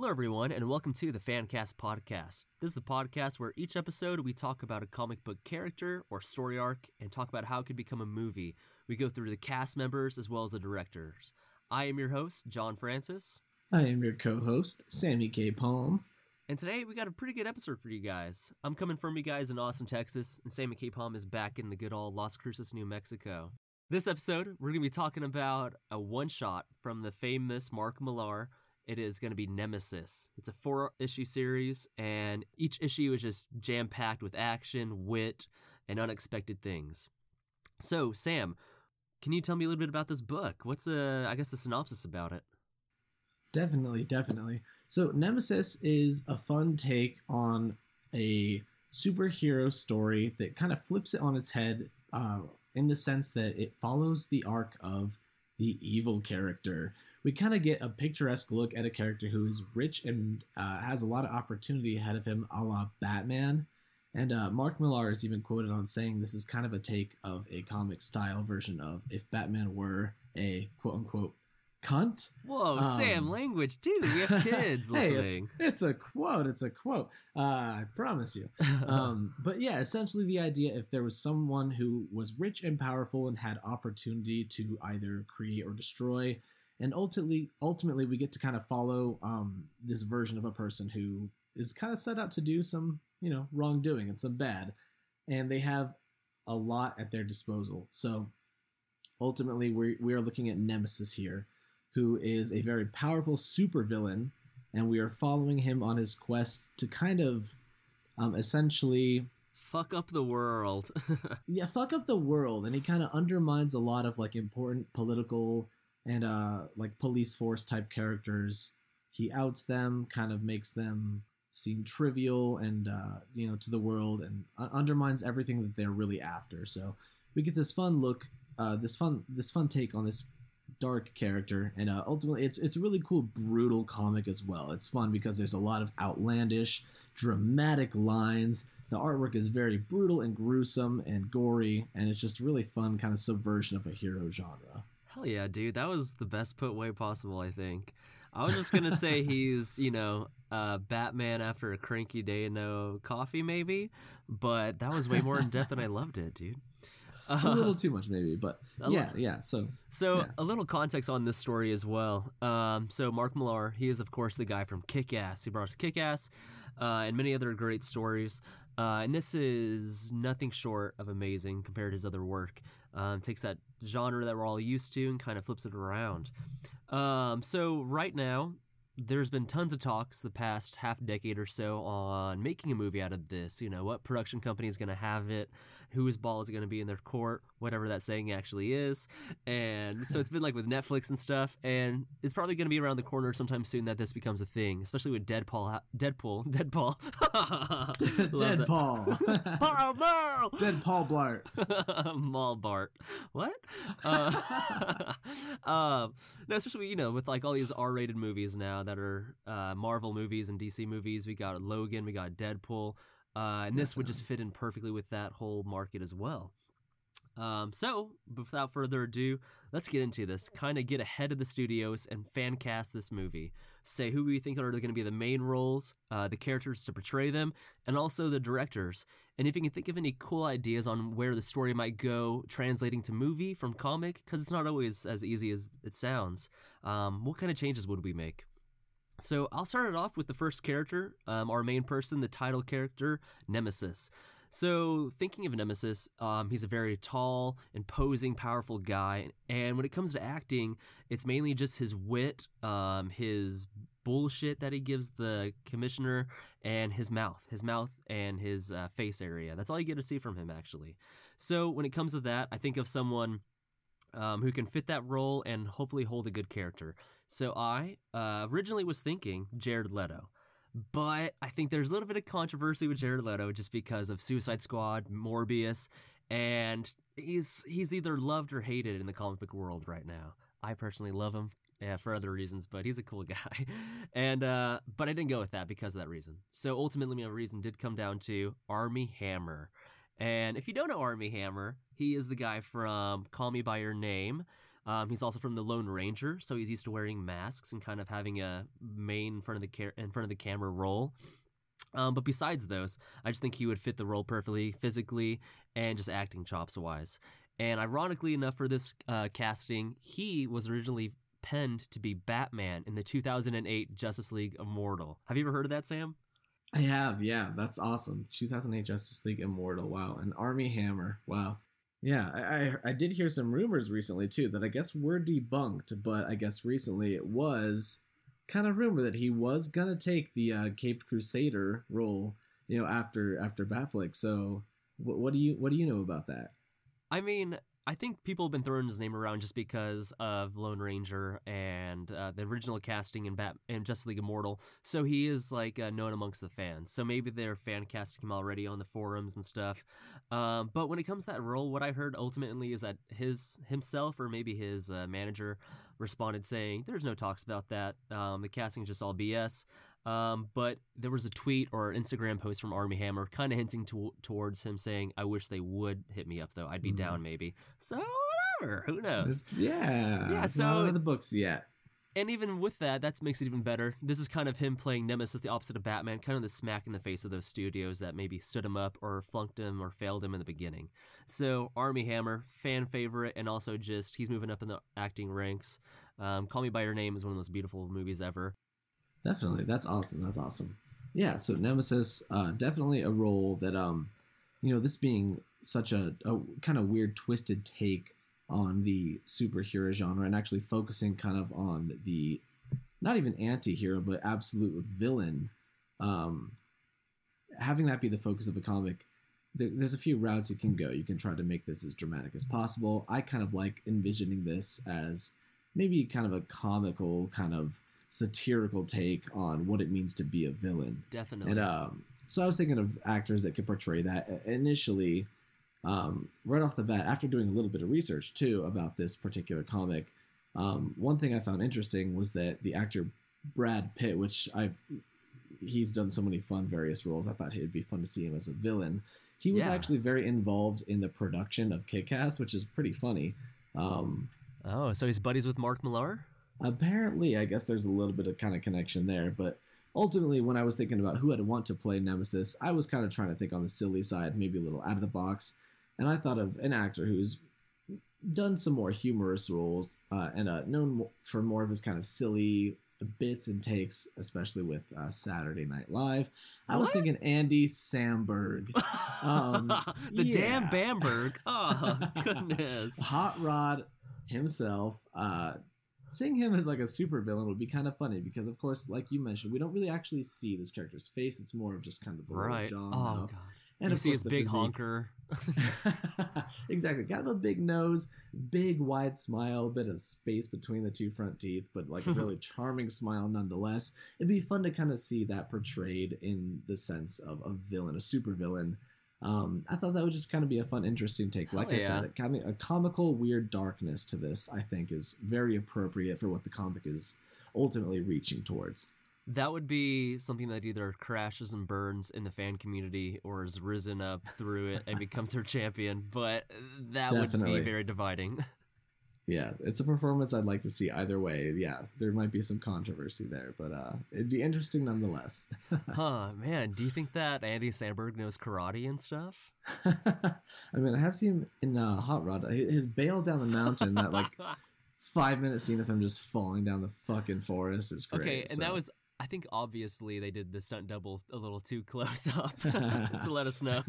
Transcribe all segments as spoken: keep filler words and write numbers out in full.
Hello everyone, and welcome to the FanCast Podcast. This is the podcast where each episode we talk about a comic book character or story arc and talk about how it could become a movie. We go through the cast members as well as the directors. I am your host, John Francis. I am your co-host, Sammy K Palm. And today we got a pretty good episode for you guys. I'm coming from you guys in Austin, Texas, and Sammy K Palm is back in the good old Las Cruces, New Mexico. This episode, we're going to be talking about a one-shot from the famous Mark Millar. It is going to be Nemesis. It's a four-issue series, and each issue is just jam-packed with action, wit, and unexpected things. So, Sam, can you tell me a little bit about this book? What's, a, I guess, the synopsis about it? Definitely, definitely. So, Nemesis is a fun take on a superhero story that kind of flips it on its head uh, in the sense that it follows the arc of the evil character. We kind of get a picturesque look at a character who is rich and uh, has a lot of opportunity ahead of him, a la Batman. And uh, Mark Millar is even quoted on saying this is kind of a take of a comic style version of if Batman were a quote unquote cunt. Whoa, um, Sam, language too. We have kids hey, listening. It's, it's a quote. It's a quote. Uh, I promise you. um, but yeah, essentially the idea if there was someone who was rich and powerful and had opportunity to either create or destroy. And ultimately, ultimately we get to kind of follow um, this version of a person who is kind of set out to do some, you know, wrongdoing and some bad. And they have a lot at their disposal. So ultimately we we are looking at Nemesis here, who is a very powerful supervillain, and we are following him on his quest to kind of um, essentially... Fuck up the world. yeah, fuck up the world, and he kind of undermines a lot of like important political and uh, like police force type characters. He outs them, kind of makes them seem trivial and uh, you know to the world, and uh, undermines everything that they're really after. So we get this fun look, uh, this fun this fun take on this dark character, and uh, ultimately it's it's a really cool brutal comic as well. It's fun because there's a lot of outlandish dramatic lines. The artwork is very brutal and gruesome and gory, and it's just really fun kind of subversion of a hero genre. Hell yeah, dude, that was the best put way possible. I think I was just gonna say he's you know uh, Batman after a cranky day and no coffee maybe, but that was way more in depth and I loved it, dude. Uh, it was a little too much maybe, but yeah, yeah. So, so yeah. A little context on this story as well. Um, so Mark Millar, he is, of course, the guy from Kick-Ass. He brought us Kick-Ass uh, and many other great stories. Uh, and this is nothing short of amazing compared to his other work. Um, takes that genre that we're all used to and kind of flips it around. Um, so right now, there's been tons of talks the past half decade or so on making a movie out of this. You know, what production company is going to have it? Whose ball is going to be in their court? Whatever that saying actually is. And so it's been like with Netflix and stuff. And it's probably going to be around the corner sometime soon that this becomes a thing, especially with Deadpool. Deadpool. Deadpool. Deadpool. Deadpool. Deadpool Blart. Malbart. What? Uh, um, no, especially, you know, with like all these R-rated movies now that are uh, Marvel movies and D C movies. We got Logan, we got Deadpool, uh, and this Definitely. Would just fit in perfectly with that whole market as well. Um, so, without further ado, let's get into this, kind of get ahead of the studios and fan cast this movie. Say who we think are going to be the main roles, uh, the characters to portray them, and also the directors. And if you can think of any cool ideas on where the story might go translating to movie from comic, because it's not always as easy as it sounds, um, what kind of changes would we make? So I'll start it off with the first character, um, our main person, the title character, Nemesis. So thinking of Nemesis, um, he's a very tall, imposing, powerful guy. And when it comes to acting, it's mainly just his wit, um, his bullshit that he gives the commissioner, and his mouth. His mouth and his uh, face area. That's all you get to see from him, actually. So when it comes to that, I think of someone... Um, who can fit that role and hopefully hold a good character. So I uh, originally was thinking Jared Leto, but I think there's a little bit of controversy with Jared Leto just because of Suicide Squad, Morbius, and he's he's either loved or hated in the comic book world right now. I personally love him yeah, for other reasons, but he's a cool guy. and uh, But I didn't go with that because of that reason. So ultimately my reason did come down to Armie Hammer. And if you don't know Armie Hammer, he is the guy from Call Me by Your Name, Um, he's also from The Lone Ranger, so he's used to wearing masks and kind of having a main in front of the car- in front of the camera role. Um, but besides those, I just think he would fit the role perfectly, physically and just acting chops wise. And ironically enough, for this uh, casting, he was originally penned to be Batman in the two thousand eight Justice League Immortal. Have you ever heard of that, Sam? I have, yeah. That's awesome. two thousand eight Justice League Immortal. Wow. And Armie Hammer. Wow. Yeah, I, I I did hear some rumors recently, too, that I guess were debunked, but I guess recently it was kind of rumored that he was going to take the uh, Caped Crusader role, you know, after after Batflick. So what, what do you what do you know about that? I mean, I think people have been throwing his name around just because of Lone Ranger and uh, the original casting in Bat- and Justice League Immortal. So he is like uh, known amongst the fans. So maybe they're fan casting him already on the forums and stuff. Um, but when it comes to that role, what I heard ultimately is that his himself or maybe his uh, manager responded saying, "There's no talks about that. Um, the casting is just all B S." Um, but there was a tweet or Instagram post from Armie Hammer kind of hinting to, towards him saying, "I wish they would hit me up, though. I'd be mm. down, maybe." So whatever. Who knows? It's, yeah. Yeah. It's so not in the books yet. And even with that, that makes it even better. This is kind of him playing Nemesis, the opposite of Batman, kind of the smack in the face of those studios that maybe stood him up or flunked him or failed him in the beginning. So Armie Hammer, fan favorite, and also just he's moving up in the acting ranks. Um, Call Me by Your Name is one of the most beautiful movies ever. Definitely. That's awesome. That's awesome. Yeah. So Nemesis, uh, definitely a role that, um, you know, this being such a, a kind of weird, twisted take on the superhero genre and actually focusing kind of on the not even anti-hero, but absolute villain. Um, having that be the focus of a comic, there, there's a few routes you can go. You can try to make this as dramatic as possible. I kind of like envisioning this as maybe kind of a comical kind of satirical take on what it means to be a villain. Definitely. And um, so I was thinking of actors that could portray that initially, um, right off the bat, after doing a little bit of research too about this particular comic. Um, one thing I found interesting was that the actor Brad Pitt, which I he's done so many fun various roles, I thought it'd be fun to see him as a villain. He was yeah. actually very involved in the production of Kick-Ass, which is pretty funny. Um, oh, so he's buddies with Mark Millar? Apparently, I guess there's a little bit of kind of connection there, but ultimately when I was thinking about who I'd want to play Nemesis, I was kind of trying to think on the silly side, maybe a little out of the box, and I thought of an actor who's done some more humorous roles uh, and uh, known for more of his kind of silly bits and takes, especially with uh, Saturday Night Live. I what? was thinking Andy Samberg. Um, the yeah. damn Bamberg. Oh, goodness. Hot Rod himself. Uh, Seeing him as like a supervillain would be kind of funny because, of course, like you mentioned, we don't really actually see this character's face. It's more of just kind of the right jaw. Oh, God. And you see his big physique. Honker. Exactly. Kind of a big nose, big wide smile, a bit of space between the two front teeth, but like a really charming smile nonetheless. It'd be fun to kind of see that portrayed in the sense of a villain, a supervillain. Um, I thought that would just kind of be a fun, interesting take. Like oh, yeah. I said, it kind of a comical, weird darkness to this, I think, is very appropriate for what the comic is ultimately reaching towards. That would be something that either crashes and burns in the fan community or is risen up through it and becomes their champion, but that Definitely. would be very dividing. Yeah, it's a performance I'd like to see either way. Yeah, there might be some controversy there, but uh, it'd be interesting nonetheless. Huh, man. Do you think that Andy Samberg knows karate and stuff? I mean, I have seen him in uh, Hot Rod. His bail down the mountain, that like five-minute scene of him just falling down the fucking forest is great. Okay, and so. that was, I think, obviously they did the stunt double a little too close up to let us know.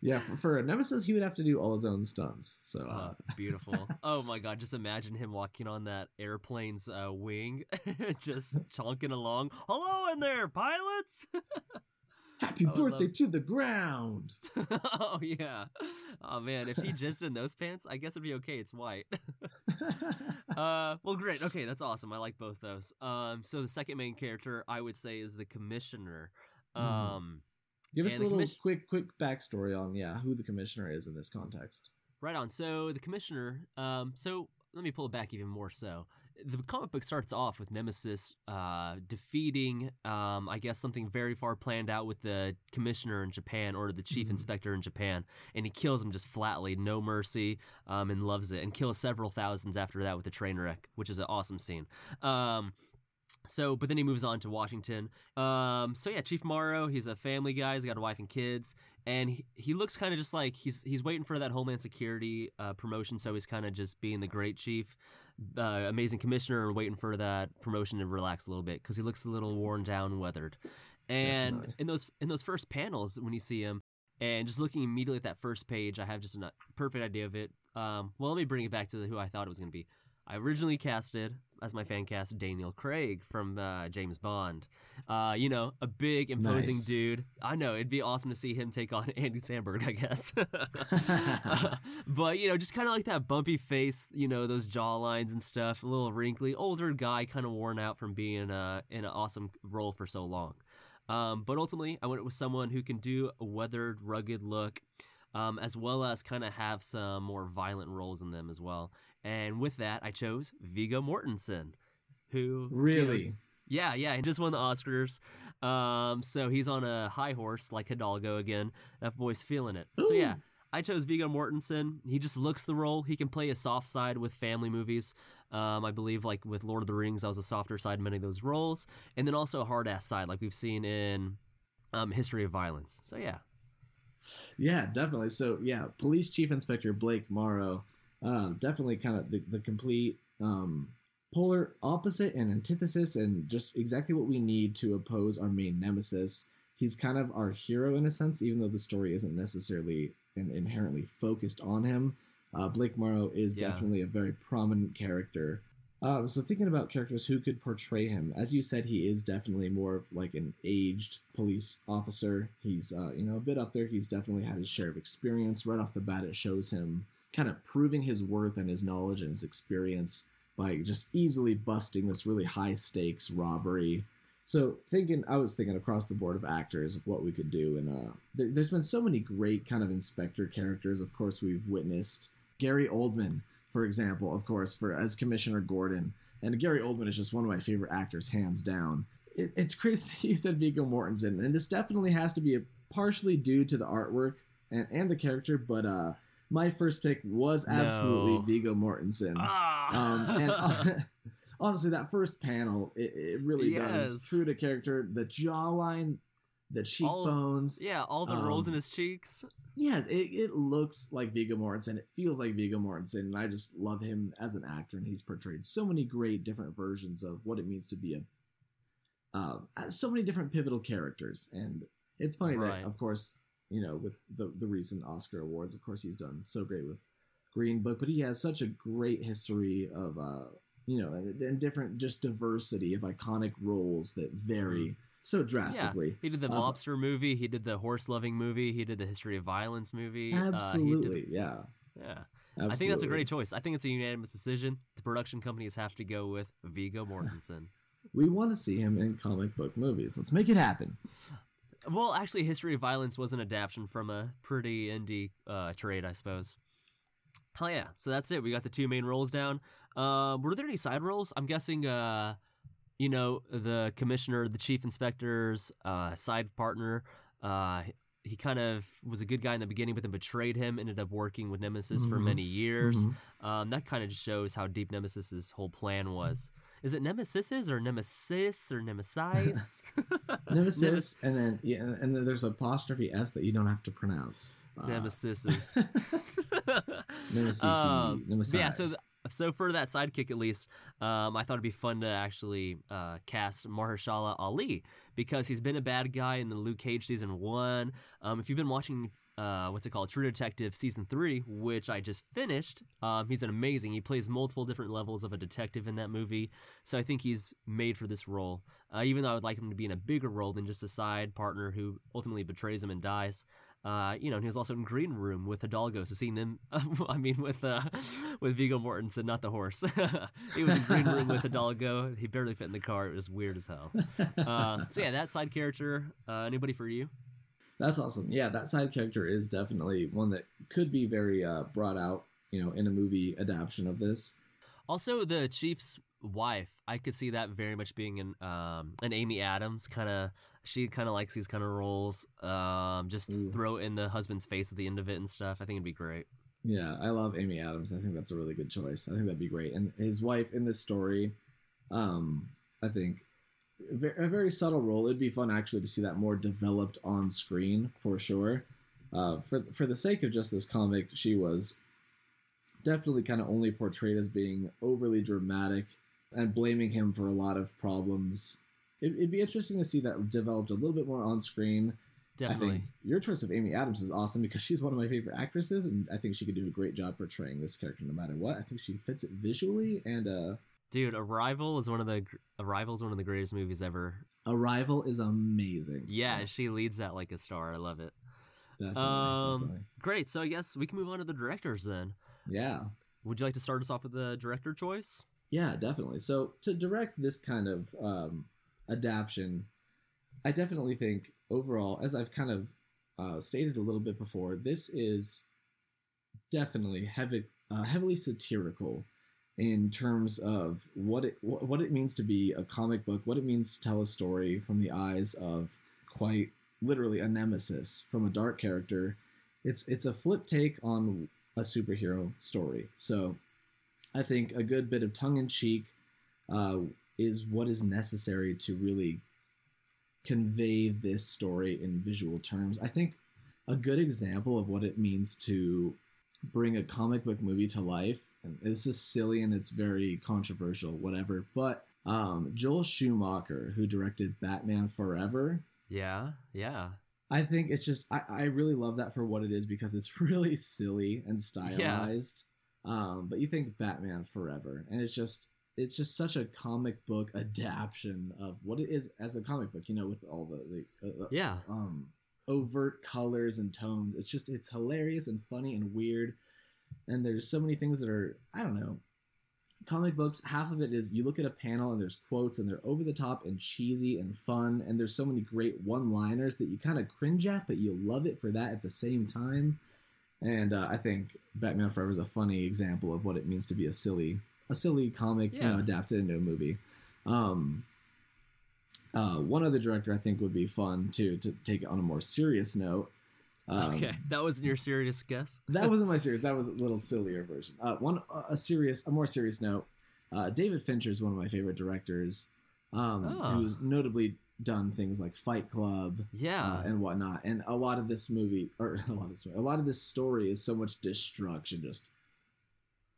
Yeah, for, for Nemesis, he would have to do all his own stunts. So uh. oh, beautiful. Oh my God, just imagine him walking on that airplane's uh, wing, just chonking along. Hello in there, pilots! Happy birthday love... to the ground! Oh yeah. Oh man, if he jizzed in those pants, I guess it'd be okay. It's white. uh, well, great. Okay, that's awesome. I like both those. Um, so the second main character I would say is the Commissioner. Um. Mm. Give us a little commis- quick, quick backstory on, yeah, who the Commissioner is in this context. Right on. So the Commissioner, um, so let me pull it back even more so. the comic book starts off with Nemesis uh, defeating, um, I guess, something very far planned out with the commissioner in Japan, or the chief mm-hmm. inspector in Japan, and he kills him just flatly, no mercy, um, and loves it, and kills several thousands after that with a train wreck, which is an awesome scene. Um, So, but then he moves on to Washington. Um, so yeah, Chief Morrow, he's a family guy, he's got a wife and kids, and he, he looks kind of just like, he's he's waiting for that Homeland Security uh, promotion, so he's kind of just being the great chief, uh, amazing commissioner, waiting for that promotion to relax a little bit, because he looks a little worn down, weathered. And Definitely. in those in those first panels, when you see him, and just looking immediately at that first page, I have just a perfect idea of it. Um, well, let me bring it back to the, who I thought it was going to be. I originally casted, as my fan cast, Daniel Craig from uh, James Bond. Uh, you know, a big, imposing nice. dude. I know, it'd be awesome to see him take on Andy Samberg, I guess. uh, but, you know, just kind of like that bumpy face, you know, those jaw lines and stuff, a little wrinkly, older guy, kind of worn out from being uh, in an awesome role for so long. Um, but ultimately, I went with someone who can do a weathered, rugged look, Um, as well as kind of have some more violent roles in them as well. And with that, I chose Viggo Mortensen, who... Really? Did, yeah, yeah, he just won the Oscars. Um, so he's on a high horse, like Hidalgo again. That boy's feeling it. Ooh. So yeah, I chose Viggo Mortensen. He just looks the role. He can play a soft side with family movies. Um, I believe, like, with Lord of the Rings, I was a softer side in many of those roles. And then also a hard-ass side, like we've seen in um, History of Violence. So yeah. Yeah, definitely. So, yeah, Police Chief Inspector Blake Morrow, uh, definitely kind of the, the complete um, polar opposite and antithesis, and just exactly what we need to oppose our main nemesis. He's kind of our hero in a sense, even though the story isn't necessarily and inherently focused on him. Uh, Blake Morrow is yeah. definitely a very prominent character. Uh, so thinking about characters who could portray him, as you said, he is definitely more of like an aged police officer. He's, uh, you know, a bit up there. He's definitely had his share of experience. Right off the bat, it shows him kind of proving his worth and his knowledge and his experience by just easily busting this really high stakes robbery. So thinking, I was thinking across the board of actors of what we could do. And uh, there, there's been so many great kind of inspector characters. Of course, we've witnessed Gary Oldman, for example, of course, for as Commissioner Gordon. And Gary Oldman is just one of my favorite actors, hands down. It, it's crazy that you said Viggo Mortensen, and this definitely has to be a, partially due to the artwork and, and the character, but uh, my first pick was absolutely no. Viggo Mortensen. Ah. Um, and uh, honestly, that first panel, it, it really yes. does. True to character, the jawline, the cheekbones. All, yeah, all the um, rolls in his cheeks. Yes, it, it looks like Viggo Mortensen. It feels like Viggo Mortensen, and I just love him as an actor, and he's portrayed so many great different versions of what it means to be a... Uh, so many different pivotal characters, and it's funny right. that, of course, you know, with the, the recent Oscar awards, of course, he's done so great with Green Book, but he has such a great history of, uh, you know, and, and different, just diversity of iconic roles that vary... Mm. So drastically. Yeah. He did the mobster uh, movie. He did the horse-loving movie. He did the History of Violence movie. Absolutely, uh, the, yeah. Yeah. Absolutely. I think that's a great choice. I think it's a unanimous decision. The production companies have to go with Viggo Mortensen. We want to see him in comic book movies. Let's make it happen. Well, actually, History of Violence was an adaptation from a pretty indie uh, trade, I suppose. Hell yeah. So that's it. We got the two main roles down. Uh, were there any side roles? I'm guessing... Uh, You know, the commissioner, the chief inspector's uh, side partner, uh, he kind of was a good guy in the beginning, but then betrayed him, ended up working with Nemesis mm-hmm. for many years. Mm-hmm. Um, that kind of just shows how deep Nemesis's whole plan was. Is it Nemesis's or Nemesis or Nemesis? Nemesis, and then yeah, and then there's apostrophe S that you don't have to pronounce. Uh, Nemesis's. Nemesis. Um, Nemesis. Yeah, so... Th- So for that sidekick, at least, um, I thought it'd be fun to actually uh, cast Mahershala Ali, because he's been a bad guy in the Luke Cage season one. Um, if you've been watching, uh, what's it called, True Detective season three, which I just finished, um, he's an amazing. He plays multiple different levels of a detective in that movie, so I think he's made for this role. Uh, even though I would like him to be in a bigger role than just a side partner who ultimately betrays him and dies. Uh, you know, and he was also in Green Room with Hidalgo, so seeing them, uh, I mean, with uh, with Viggo Mortensen, not the horse. He was in Green Room with Hidalgo. He barely fit in the car. It was weird as hell. Uh, so yeah, that side character, uh, anybody for you? That's awesome. Yeah, that side character is definitely one that could be very uh, brought out, you know, in a movie adaptation of this. Also, the Chief's wife, I could see that very much being an um, an Amy Adams kind of. She kind of likes these kind of roles. Um, just Ooh. Throw in the husband's face at the end of it and stuff. I think it'd be great. Yeah, I love Amy Adams. I think that's a really good choice. I think that'd be great. And his wife in this story, um, I think, a very subtle role. It'd be fun actually to see that more developed on screen for sure. Uh, for for the sake of just this comic, she was definitely kind of only portrayed as being overly dramatic and blaming him for a lot of problems. It, it'd be interesting to see that developed a little bit more on screen. Definitely. I think your choice of Amy Adams is awesome because she's one of my favorite actresses, and I think she could do a great job portraying this character no matter what. I think she fits it visually, and uh, dude, Arrival is one of the Arrival is one of the greatest movies ever. Arrival is amazing. Yeah, yes. She leads that like a star. I love it. Definitely, um, definitely. Great. So I guess we can move on to the directors then. Yeah. Would you like to start us off with the director choice? Yeah, definitely. So to direct this kind of um, adaptation, I definitely think overall, as I've kind of uh, stated a little bit before, this is definitely heavy, uh, heavily satirical in terms of what it what it means to be a comic book, what it means to tell a story from the eyes of quite literally a nemesis, from a dark character. It's it's a flip take on a superhero story. So I think a good bit of tongue-in-cheek uh, is what is necessary to really convey this story in visual terms. I think a good example of what it means to bring a comic book movie to life, and this is silly and it's very controversial, whatever, but um, Joel Schumacher, who directed Batman Forever. Yeah, yeah. I think it's just, I, I really love that for what it is because it's really silly and stylized. Yeah. Um, but you think Batman Forever, and it's just it's just such a comic book adaptation of what it is as a comic book, you know, with all the, the uh, yeah um, overt colors and tones. It's just it's hilarious and funny and weird, and there's so many things that are, I don't know, comic books. Half of it is you look at a panel and there's quotes and they're over the top and cheesy and fun, and there's so many great one-liners that you kind of cringe at, but you love it for that at the same time. And uh, I think Batman Forever is a funny example of what it means to be a silly, a silly comic, yeah. you know, adapted into a movie. Um, uh, one other director I think would be fun too, to take it on a more serious note. Um, okay, that wasn't your serious guess. That wasn't my serious. That was a little sillier version. Uh, one a serious, a more serious note. Uh, David Fincher is one of my favorite directors, um, oh. who's notably done things like Fight Club, yeah, uh, and whatnot. And a lot of this movie, or a lot of this, a lot of this story is so much destruction, just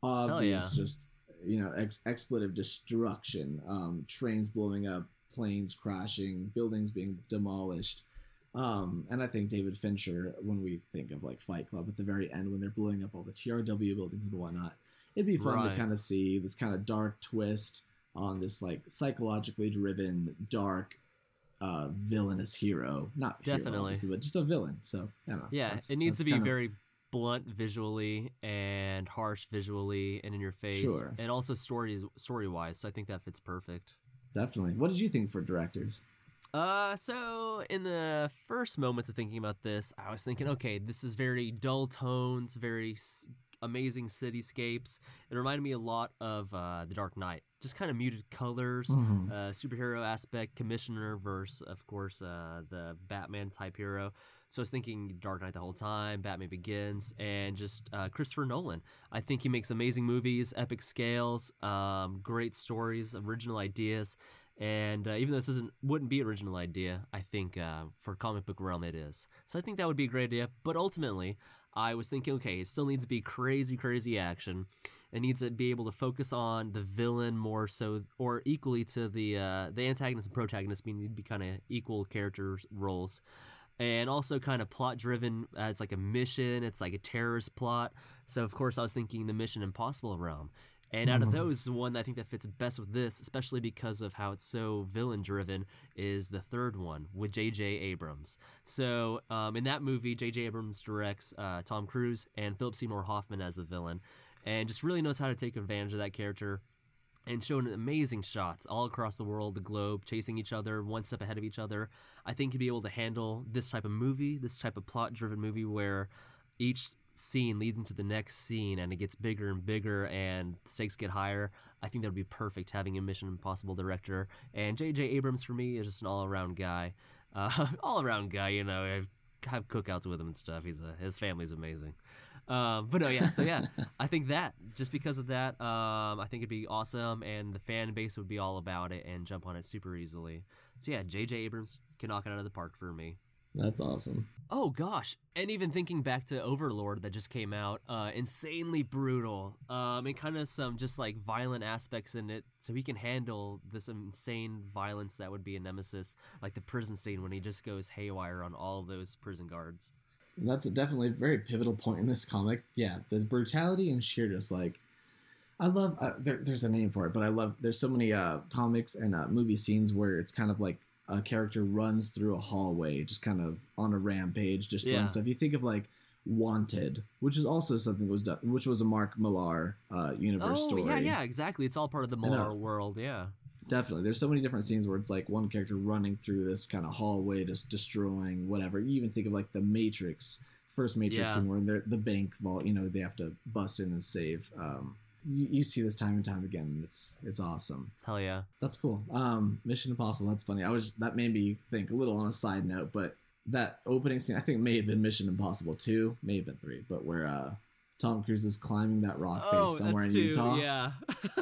obvious, yeah. just you know, ex- expletive destruction, um, trains blowing up, planes crashing, buildings being demolished. Um, and I think David Fincher, when we think of like Fight Club at the very end, when they're blowing up all the T R W buildings and whatnot, it'd be fun right. to kind of see this kind of dark twist on this like psychologically driven, dark, uh, villainous hero. Not definitely, hero, but just a villain. So I don't know. Yeah, it needs to be kinda... very blunt visually and harsh visually and in your face, sure. and also stories story wise. So I think that fits perfect. Definitely. What did you think for directors? Uh, so in the first moments of thinking about this, I was thinking, okay, this is very dull tones, very s- amazing cityscapes. It reminded me a lot of uh, The Dark Knight, just kind of muted colors, mm-hmm. uh, superhero aspect, commissioner versus, of course, uh, the Batman type hero. So I was thinking Dark Knight the whole time, Batman Begins, and just uh, Christopher Nolan. I think he makes amazing movies, epic scales, um, great stories, original ideas. And uh, even though this isn't wouldn't be original idea, I think uh, for comic book realm it is. So I think that would be a great idea. But ultimately, I was thinking, okay, it still needs to be crazy, crazy action. It needs to be able to focus on the villain more so, or equally to the uh, the antagonist and protagonist, meaning it'd be kind of equal character roles. And also kind of plot-driven. Uh, it's like a mission. It's like a terrorist plot. So, of course, I was thinking the Mission Impossible realm. And out of those, the one I think that fits best with this, especially because of how it's so villain-driven, is the third one with J J. Abrams. So um, in that movie, J J. Abrams directs uh, Tom Cruise and Philip Seymour Hoffman as the villain, and just really knows how to take advantage of that character and showing amazing shots all across the world, the globe, chasing each other, one step ahead of each other. I think you'd be able to handle this type of movie, this type of plot-driven movie where each scene leads into the next scene and it gets bigger and bigger and stakes get higher. I think that would be perfect having a Mission Impossible director. And J J. Abrams for me is just an all-around guy. Uh, all-around guy, you know. I've, have cookouts with him and stuff. He's a, his family's amazing. Um, but no, yeah, so yeah, I think that, just because of that, um, I think it'd be awesome, and the fan base would be all about it and jump on it super easily. So yeah, J J. Abrams can knock it out of the park for me. That's awesome. Oh gosh, and even thinking back to Overlord that just came out, uh, insanely brutal, um, and kind of some just like violent aspects in it, so he can handle this insane violence that would be a Nemesis, like the prison scene when he just goes haywire on all those prison guards. That's a definitely a very pivotal point in this comic. Yeah, the brutality and sheer just like, I love, uh, there, there's a name for it, but I love, there's so many uh, comics and uh, movie scenes where it's kind of like, a character runs through a hallway, just kind of on a rampage, destroying yeah. stuff. You think of like Wanted, which is also something that was done, which was a Mark Millar uh, universe oh, story. Oh yeah, yeah, exactly. It's all part of the Millar and, uh, world. Yeah, definitely. There's so many different scenes where it's like one character running through this kind of hallway, just destroying whatever. You even think of like the Matrix, first Matrix, yeah. and where they're the bank vault. You know, they have to bust in and save. Um, You, you see this time and time again. It's it's awesome. Hell yeah, that's cool. Um, Mission Impossible. That's funny. I was that made me think a little on a side note, but that opening scene. I think it may have been Mission Impossible two, may have been three, but where uh, Tom Cruise is climbing that rock face oh, somewhere in two, Utah. Yeah,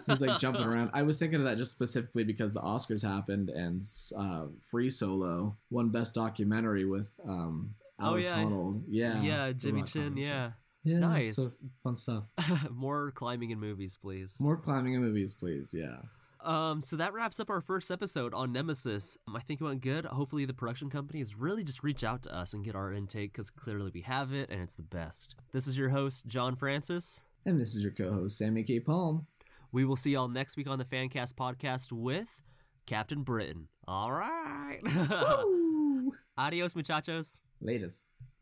he's like jumping around. I was thinking of that just specifically because the Oscars happened and uh, Free Solo won Best Documentary with um, Alex oh, yeah. Honnold. Yeah, yeah, Jimmy Chin. Yeah. Yeah, nice. So fun stuff. More climbing in movies, please. More climbing in movies, please. Yeah. Um, so that wraps up our first episode on Nemesis. Um, I think it went good. Hopefully the production companies really just reach out to us and get our intake, because clearly we have it and it's the best. This is your host, John Francis. And this is your co-host, Sammy K Palm. We will see y'all next week on the FanCast Podcast with Captain Britain. All right. Adios, muchachos. Latest.